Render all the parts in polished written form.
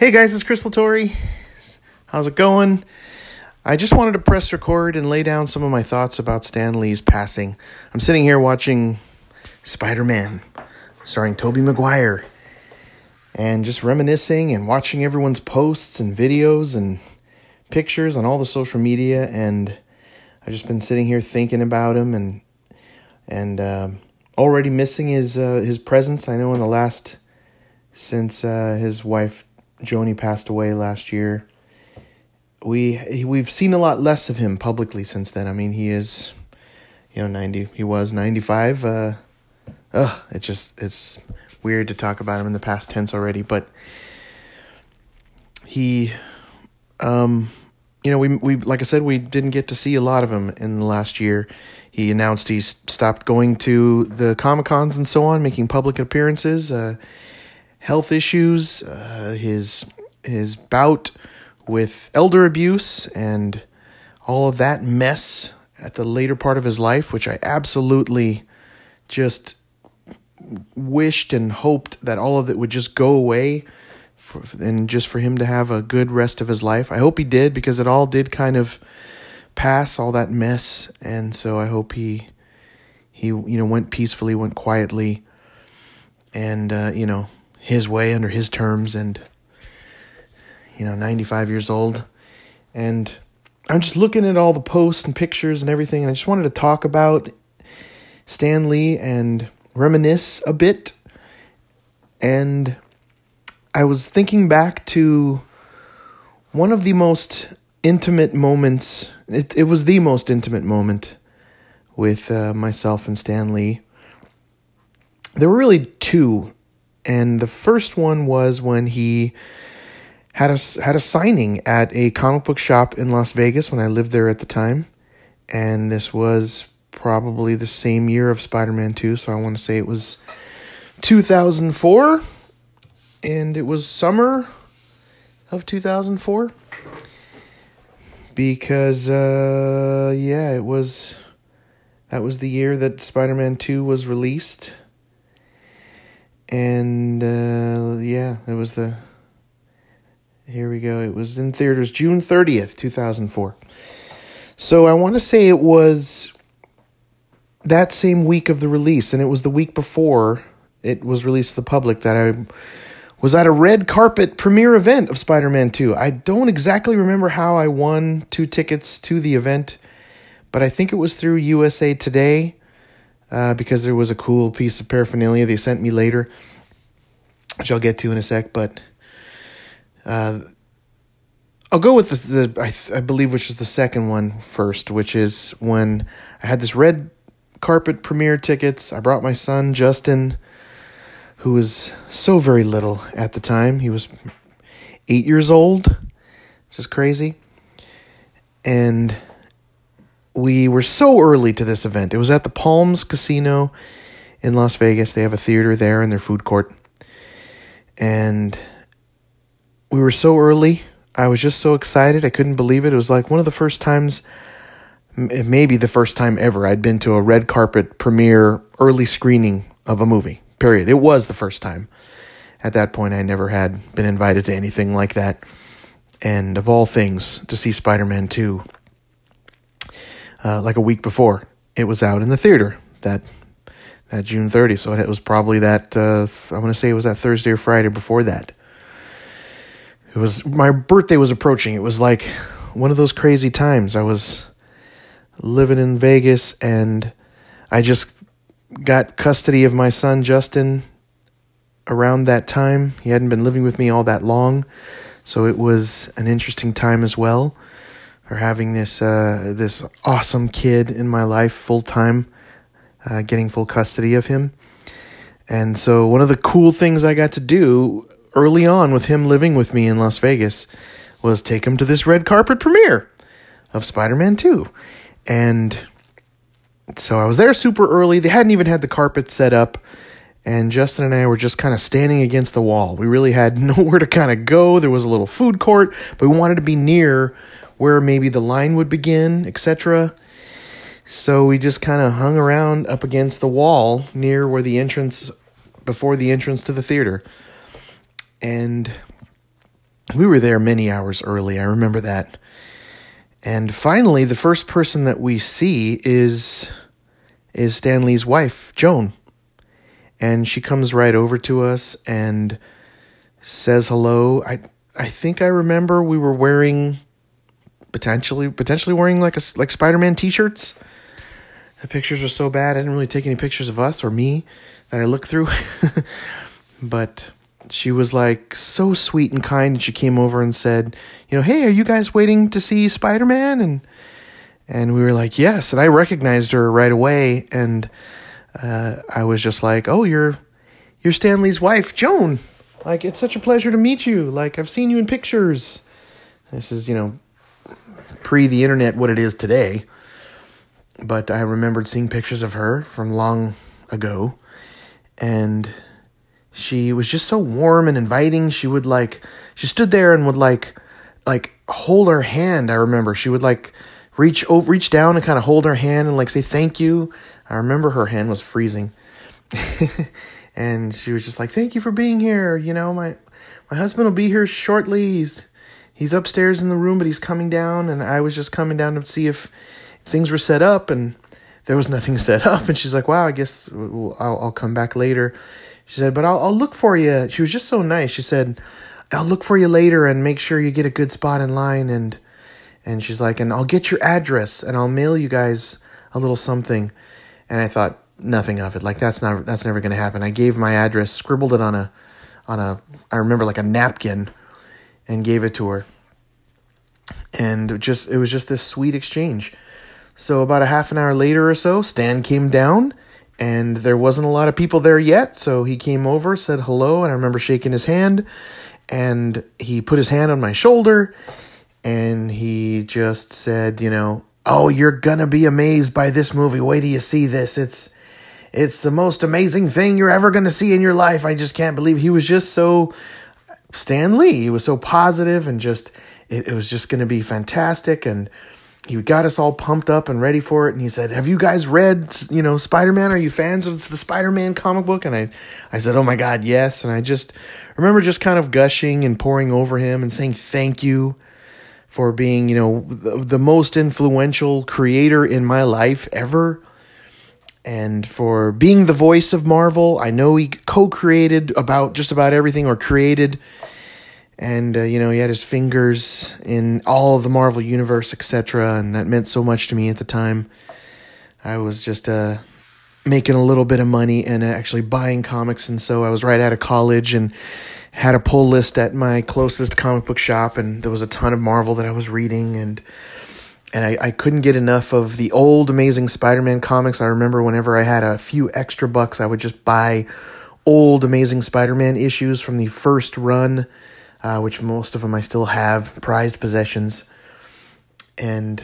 Hey guys, it's Chris Latori. How's it going? I just wanted to press record and lay down some of my thoughts about Stan Lee's passing. I'm sitting here watching Spider-Man, starring Tobey Maguire, and just reminiscing and watching everyone's posts and videos and pictures on all the social media, and I've just been sitting here thinking about him and already missing his presence. I know since his wife Joni passed away last year, we've seen a lot less of him publicly since then. I mean, he is, 90. He was 95. It's weird to talk about him in the past tense already, but he, we like I said, we didn't get to see a lot of him in the last year. He announced he stopped going to the Comic-Cons and so on, making public appearances. Health issues, his bout with elder abuse and all of that mess at the later part of his life, which I absolutely just wished and hoped that all of it would just go away for him to have a good rest of his life. I hope he did, because it all did kind of pass, all that mess. And so I hope he went peacefully, went quietly and, his way, under his terms, and 95 years old. And I'm just looking at all the posts and pictures and everything, and I just wanted to talk about Stan Lee and reminisce a bit. And I was thinking back to one of the most intimate moments. It was the most intimate moment with myself and Stan Lee. There were really two. And the first one was when he had a signing at a comic book shop in Las Vegas when I lived there at the time. And this was probably the same year of Spider-Man 2. So I want to say it was 2004. And it was summer of 2004. Because, that was the year that Spider-Man 2 was released. And, it was in theaters June 30th, 2004. So I want to say it was that same week of the release, and it was the week before it was released to the public that I was at a red carpet premiere event of Spider-Man 2. I don't exactly remember how I won 2 tickets to the event, but I think it was through USA Today. Because there was a cool piece of paraphernalia they sent me later, which I'll get to in a sec, but I'll go with I believe, which is the second one first, which is when I had this red carpet premiere tickets. I brought my son, Justin, who was so very little at the time. He was 8 years old, which is crazy, and we were so early to this event. It was at the Palms Casino in Las Vegas. They have a theater there and their food court. And we were so early. I was just so excited. I couldn't believe it. It was like one of the first times, maybe the first time ever, I'd been to a red carpet premiere early screening of a movie, period. It was the first time. At that point, I never had been invited to anything like that. And of all things, to see Spider-Man 2. Like a week before it was out in the theater that June 30th. So it was probably that Thursday or Friday before that. It was, my birthday was approaching. It was like one of those crazy times. I was living in Vegas and I just got custody of my son, Justin, around that time. He hadn't been living with me all that long. So it was an interesting time as well. Or having this awesome kid in my life full time, getting full custody of him. And so one of the cool things I got to do early on with him living with me in Las Vegas was take him to this red carpet premiere of Spider-Man 2. And so I was there super early. They hadn't even had the carpet set up. And Justin and I were just kind of standing against the wall. We really had nowhere to kind of go. There was a little food court, but we wanted to be near where maybe the line would begin, etc. So we just kind of hung around up against the wall near where before the entrance to the theater. And we were there many hours early. I remember that. And finally, the first person that we see is Stan Lee's wife, Joan. And she comes right over to us and says hello. I think I remember we were wearing potentially wearing like Spider-Man t-shirts. The pictures were so bad, I didn't really take any pictures of us or me that I looked through. But she was like so sweet and kind, and she came over and said, you know, hey, are you guys waiting to see Spider-Man? And we were like, yes. And I recognized her right away, and I was just like, oh, you're Stan Lee's wife, Joan. Like, it's such a pleasure to meet you. Like, I've seen you in pictures. This is, you know, pre the internet what it is today. But I remembered seeing pictures of her from long ago. And she was just so warm and inviting. She would, like, she stood there and would, like hold her hand, I remember. She would, like, reach down and kind of hold her hand and, like, say thank you. I remember her hand was freezing. And she was just like, thank you for being here. You know, my husband will be here shortly. He's upstairs in the room, but he's coming down. And I was just coming down to see if things were set up. And there was nothing set up. And she's like, wow, I guess I'll come back later. She said, but I'll look for you. She was just so nice. She said, I'll look for you later and make sure you get a good spot in line. And she's like, and I'll get your address and I'll mail you guys a little something. And I thought, nothing of it. Like, that's never going to happen. I gave my address, scribbled it on a, I remember, like a napkin, and gave it to her. And it was just this sweet exchange. So about a half an hour later or so, Stan came down, and there wasn't a lot of people there yet. So he came over, said hello. And I remember shaking his hand, and he put his hand on my shoulder, and he just said, you know, oh, you're going to be amazed by this movie. Wait till you see this. It's the most amazing thing you're ever going to see in your life. I just can't believe. He was just so Stan Lee. He was so positive, and just it was just going to be fantastic. And he got us all pumped up and ready for it. And he said, have you guys read, you know, Spider-Man? Are you fans of the Spider-Man comic book? And I said, oh my God, yes. And I just remember just kind of gushing and pouring over him and saying thank you for being, you know, the most influential creator in my life ever. And for being the voice of Marvel. I know he co-created about just about everything, or created. And, you know, he had his fingers in all of the Marvel universe, etc. And that meant so much to me at the time. I was just making a little bit of money and actually buying comics. And so I was right out of college and had a pull list at my closest comic book shop. And there was a ton of Marvel that I was reading. And I couldn't get enough of the old Amazing Spider-Man comics. I remember whenever I had a few extra bucks, I would just buy old Amazing Spider-Man issues from the first run, which most of them I still have, prized possessions. And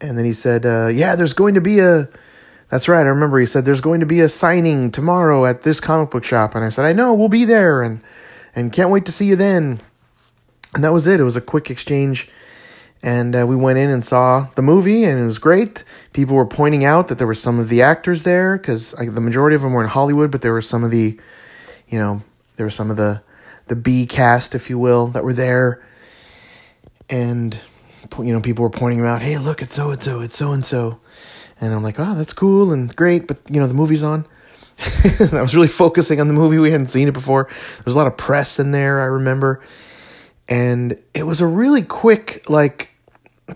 then he said, yeah, there's going to be a... That's right, I remember he said, there's going to be a signing tomorrow at this comic book shop. And I said, I know, we'll be there, and can't wait to see you then. And that was it. It was a quick exchange. And we went in and saw the movie, and it was great. People were pointing out that there were some of the actors there, because the majority of them were in Hollywood, but there were some of the, you know, there were some of the B cast, if you will, that were there. And, you know, people were pointing them out, hey, look, it's so-and-so, it's so-and-so. And I'm like, oh, that's cool and great, but, you know, the movie's on. And I was really focusing on the movie. We hadn't seen it before. There was a lot of press in there, I remember. And it was a really quick, like,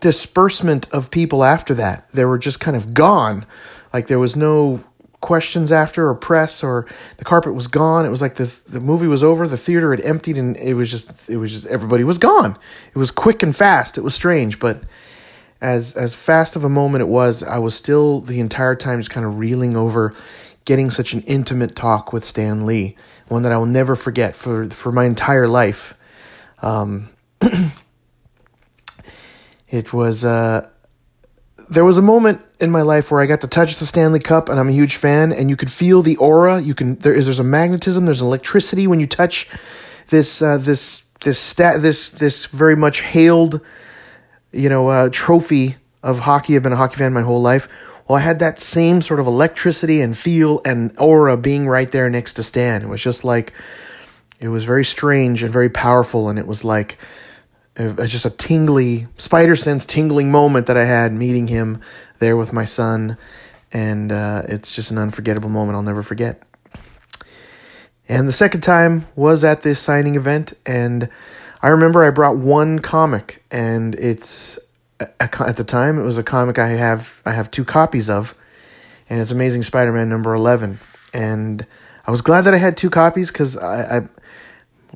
disbursement of people after that. They were just kind of gone. Like, there was no questions after, or press, or the carpet was gone. It was like the movie was over, the theater had emptied, and it was just everybody was gone. It was quick and fast. It was strange, but as fast of a moment it was, I was still the entire time just kind of reeling over getting such an intimate talk with Stan Lee, one that I will never forget for my entire life. It was, there was a moment in my life where I got to touch the Stanley Cup, and I'm a huge fan, and you could feel the aura. There's a magnetism, there's electricity when you touch this very much hailed, you know, trophy of hockey. I've been a hockey fan my whole life. Well, I had that same sort of electricity and feel and aura being right there next to Stan. It was just like, It was very strange and very powerful, and it was like just a tingly, spider sense tingling moment that I had meeting him there with my son, and it's just an unforgettable moment I'll never forget. And the second time was at this signing event, and I remember I brought one comic, and it's at the time it was a comic I have two copies of, and it's Amazing Spider-Man number 11, and I was glad that I had two copies because I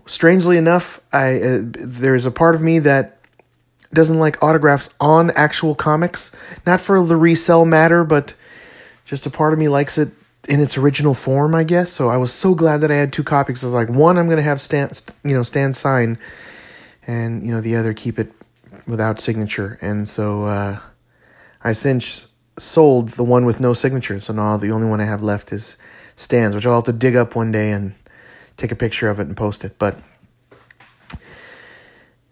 strangely enough, there is a part of me that doesn't like autographs on actual comics, not for the resell matter, but just a part of me likes it in its original form, I guess. So I was so glad that I had two copies. I was like, one I'm going to have Stan sign, and the other keep it without signature. And so I since sold the one with no signature. So now the only one I have left is Stan's, which I'll have to dig up one day and take a picture of it and post it. But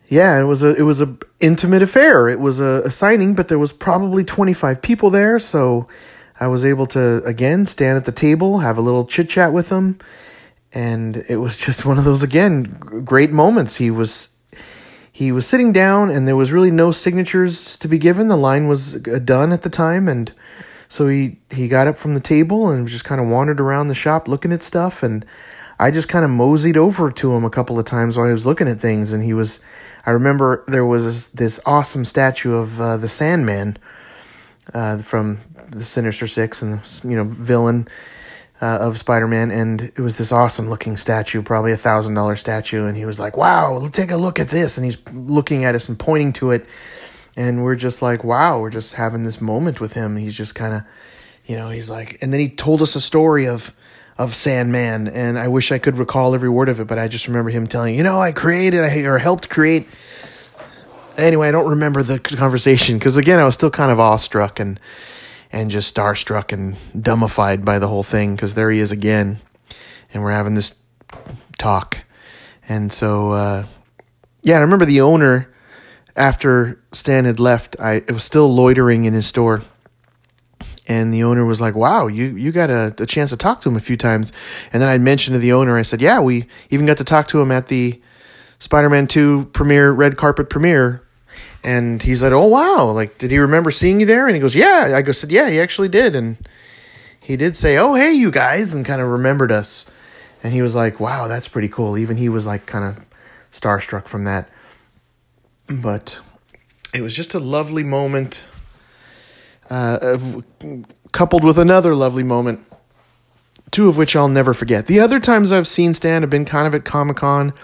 yeah, it was a intimate affair. It was a signing, but there was probably 25 people there, so I was able to again stand at the table, have a little chit chat with him, and it was just one of those again great moments. He was sitting down, and there was really no signatures to be given. The line was done at the time, and so he got up from the table and just kind of wandered around the shop looking at stuff, and I just kind of moseyed over to him a couple of times while he was looking at things, and I remember there was this awesome statue of the Sandman from the Sinister Six and villain of Spider-Man, and it was this awesome looking statue, probably $1,000 statue, and he was like, "Wow, take a look at this," and he's looking at us and pointing to it, and we're just like, "Wow," we're just having this moment with him. He's just kind of, he's like, and then he told us a story of Sandman, and I wish I could recall every word of it, but I just remember him telling, helped create. Anyway, I don't remember the conversation because again, I was still kind of awestruck and just starstruck and dumbified by the whole thing because there he is again, and we're having this talk. And so, I remember the owner after Stan had left. It was still loitering in his store. And the owner was like, "Wow, you got a chance to talk to him a few times." And then I mentioned to the owner, I said, "Yeah, we even got to talk to him at the Spider-Man 2 premiere, red carpet premiere." And he's like, "Oh, wow. Like, did he remember seeing you there?" And he goes, "Yeah." I said, "Yeah, he actually did." And he did say, "Oh, hey, you guys," and kind of remembered us. And he was like, "Wow, that's pretty cool." Even he was like kind of starstruck from that. But it was just a lovely moment. Coupled with another lovely moment, two of which I'll never forget. The other times I've seen Stan have been kind of at Comic-Con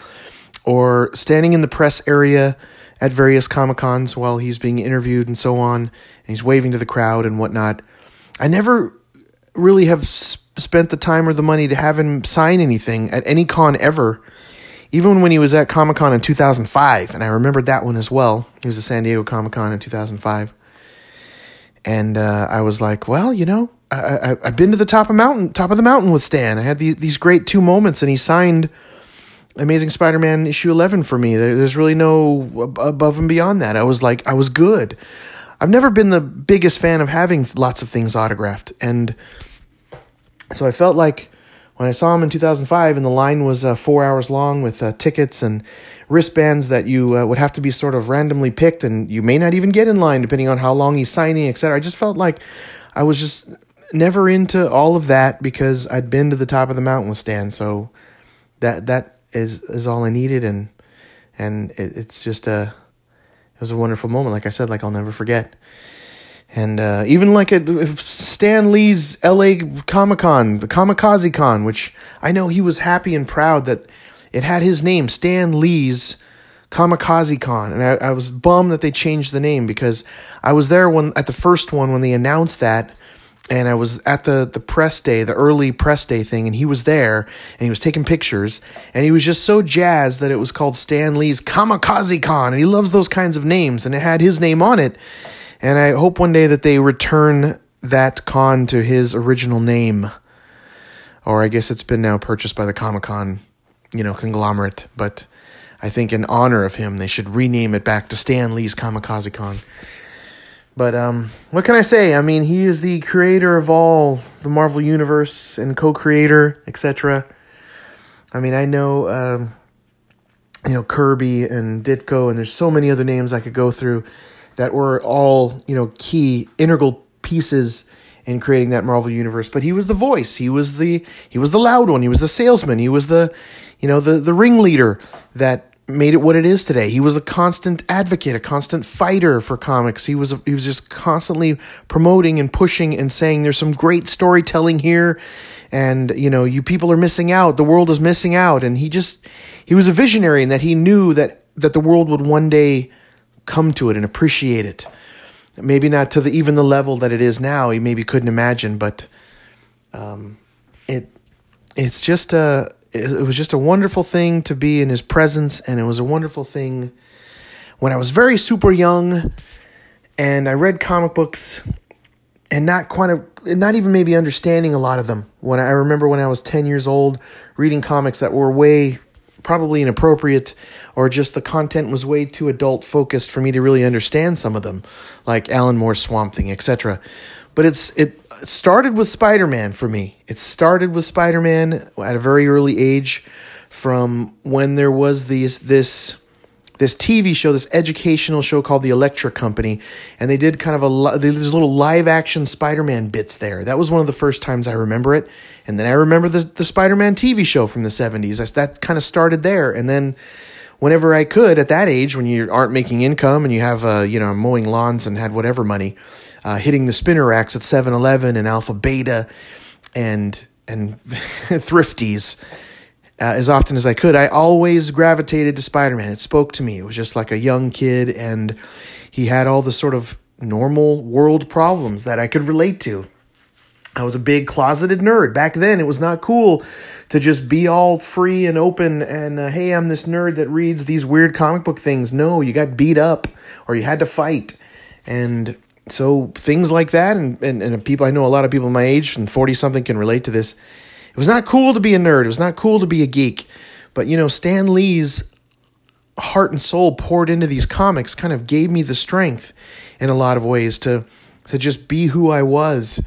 or standing in the press area at various Comic-Cons while he's being interviewed and so on, and he's waving to the crowd and whatnot. I never really have spent the time or the money to have him sign anything at any con ever, even when he was at Comic-Con in 2005, and I remembered that one as well. It was the San Diego Comic-Con in 2005. And I was like, well, I've been to the top of the mountain with Stan. I had these great two moments, and he signed Amazing Spider-Man issue 11 for me. There's really no above and beyond that. I was like, I was good. I've never been the biggest fan of having lots of things autographed. And so I felt like when I saw him in 2005, and the line was 4 hours long with tickets and wristbands that you would have to be sort of randomly picked, and you may not even get in line depending on how long he's signing, etc. I just felt like I was just never into all of that because I'd been to the top of the mountain with Stan, so that is all I needed, and it was a wonderful moment, like I said, like I'll never forget. And even like Stan Lee's LA Comic-Con, the Comikaze Con, which I know he was happy and proud that it had his name, Stan Lee's Comikaze Con. And I was bummed that they changed the name because I was there at the first one when they announced that. And I was at the press day, the early press day thing, and he was there, and he was taking pictures, and he was just so jazzed that it was called Stan Lee's Comikaze Con. And he loves those kinds of names, and it had his name on it. And I hope one day that they return that con to his original name. Or I guess it's been now purchased by the Comic-Con conglomerate, but I think in honor of him, they should rename it back to Stan Lee's Comikaze Con. But what can I say? I mean, he is the creator of all the Marvel Universe and co-creator, etc. I mean, I know, you know, Kirby and Ditko, and there's so many other names I could go through that were all, you know, key integral pieces in creating that Marvel universe. But he was the voice. He was the loud one. He was the salesman. He was the, you know, the ringleader that made it what it is today. He was a constant advocate, a constant fighter for comics. He was just constantly promoting and pushing and saying there's some great storytelling here, and, you know, you people are missing out. The world is missing out. And he was a visionary in that he knew that the world would one day come to it and appreciate it. Maybe not to the level that it is now. He maybe couldn't imagine, but it was just a wonderful thing to be in his presence, and it was a wonderful thing when I was very super young and I read comic books and not even maybe understanding a lot of them. When I remember when I was 10 years old reading comics that were way probably inappropriate, or just the content was way too adult focused for me to really understand some of them, like Alan Moore's Swamp Thing, etc. But it started with Spider-Man for me. It started with Spider-Man at a very early age, from when there was this TV show, this educational show called The Electric Company, and they did kind of these little live-action Spider-Man bits there. That was one of the first times I remember it. And then I remember the Spider-Man TV show from the 70s. That kind of started there. And then whenever I could, at that age, when you aren't making income and you have, you know, mowing lawns and had whatever money, hitting the spinner racks at 7-Eleven and Alpha Beta and Thrifties, as often as I could, I always gravitated to Spider-Man. It spoke to me. It was just like a young kid, and he had all the sort of normal world problems that I could relate to. I was a big closeted nerd. Back then, it was not cool to just be all free and open and, hey, I'm this nerd that reads these weird comic book things. No, you got beat up or you had to fight. And so things like that, and people, I know a lot of people my age and 40-something can relate to this. It was not cool to be a nerd. It was not cool to be a geek. But, you know, Stan Lee's heart and soul poured into these comics kind of gave me the strength in a lot of ways to just be who I was.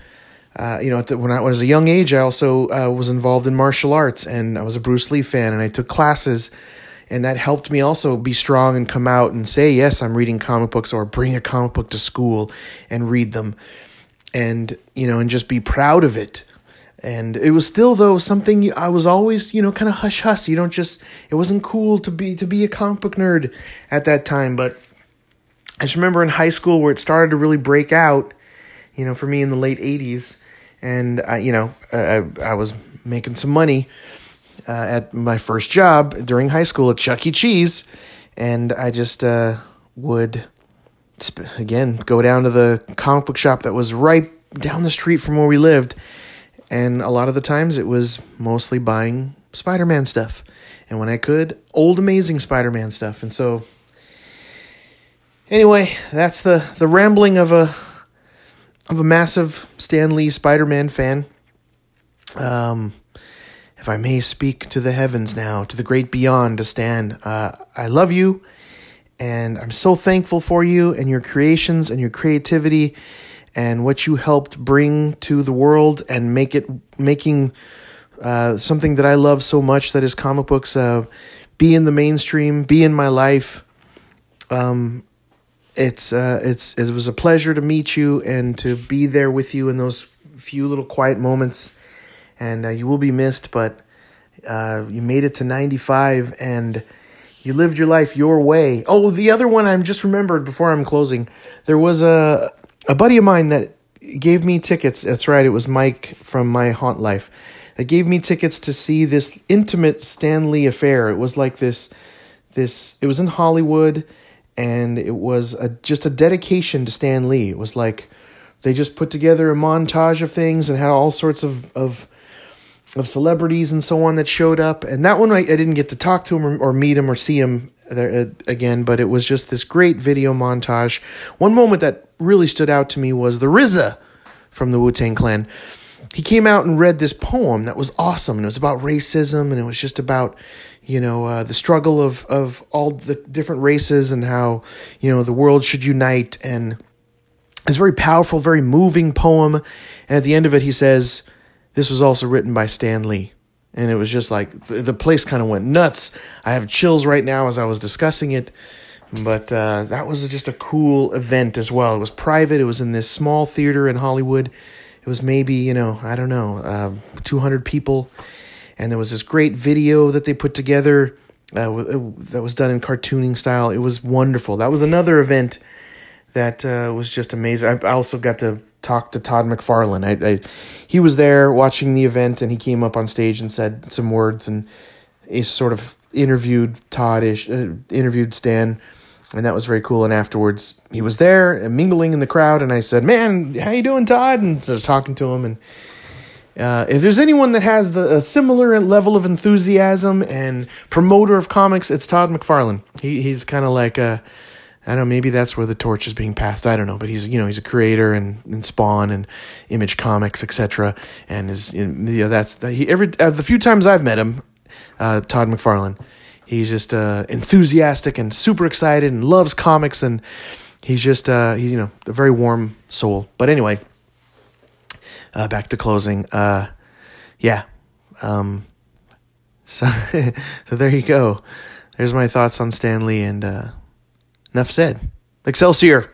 You know, when I was a young age, I also was involved in martial arts, and I was a Bruce Lee fan, and I took classes, and that helped me also be strong and come out and say, yes, I'm reading comic books, or bring a comic book to school and read them, and, you know, and just be proud of it. And it was still, though, something I was always, you know, kind of hush-hush. You don't just, it wasn't cool to be a comic book nerd at that time. But I just remember in high school where it started to really break out, you know, for me in the late 80s. And, I was making some money at my first job during high school at Chuck E. Cheese. And I just would, again, go down to the comic book shop that was right down the street from where we lived. And a lot of the times it was mostly buying Spider-Man stuff. And when I could, old Amazing Spider-Man stuff. And so, anyway, that's the rambling of a massive Stan Lee Spider-Man fan. If I may speak to the heavens now, to the great beyond, to Stan, I love you. And I'm so thankful for you and your creations and your creativity, and what you helped bring to the world and making something that I love so much, that is comic books, be in the mainstream, be in my life. It was a pleasure to meet you and to be there with you in those few little quiet moments. And you will be missed, but you made it to 95 and you lived your life your way. Oh, the other one I'm just remembered before I'm closing. There was a buddy of mine that gave me tickets. That's right, it was Mike from My Haunt Life that gave me tickets to see this intimate Stan Lee affair. It was like this. It was in Hollywood, and it was just a dedication to Stan Lee. It was like they just put together a montage of things and had all sorts of celebrities and so on that showed up. And that one I didn't get to talk to him or meet him or see him there again, but it was just this great video montage. One moment that really stood out to me was the RZA from the Wu-Tang Clan. He came out and read this poem that was awesome, and it was about racism, and it was just about, you know, the struggle of all the different races and how, you know, the world should unite. And it's a very powerful, very moving poem. And at the end of it, he says, "This was also written by Stan Lee." And it was just like the place kind of went nuts. I have chills right now as I was discussing it. But that was just a cool event as well. It was private. It was in this small theater in Hollywood. It was maybe, 200 people. And there was this great video that they put together that was done in cartooning style. It was wonderful. That was another event that was just amazing. I also got to talk to Todd McFarlane. He was there watching the event, and he came up on stage and said some words, and he sort of interviewed Stan. And that was very cool. And afterwards, he was there and mingling in the crowd. And I said, "Man, how you doing, Todd?" And I was talking to him. And if there's anyone that has a similar level of enthusiasm and promoter of comics, it's Todd McFarlane. He's kind of like maybe that's where the torch is being passed. I don't know, but he's a creator and Spawn and Image Comics, etc. And the few times I've met him, Todd McFarlane. He's just enthusiastic and super excited and loves comics, and he's just a very warm soul. But anyway, back to closing. So there you go. There's my thoughts on Stan Lee, and enough said. Excelsior!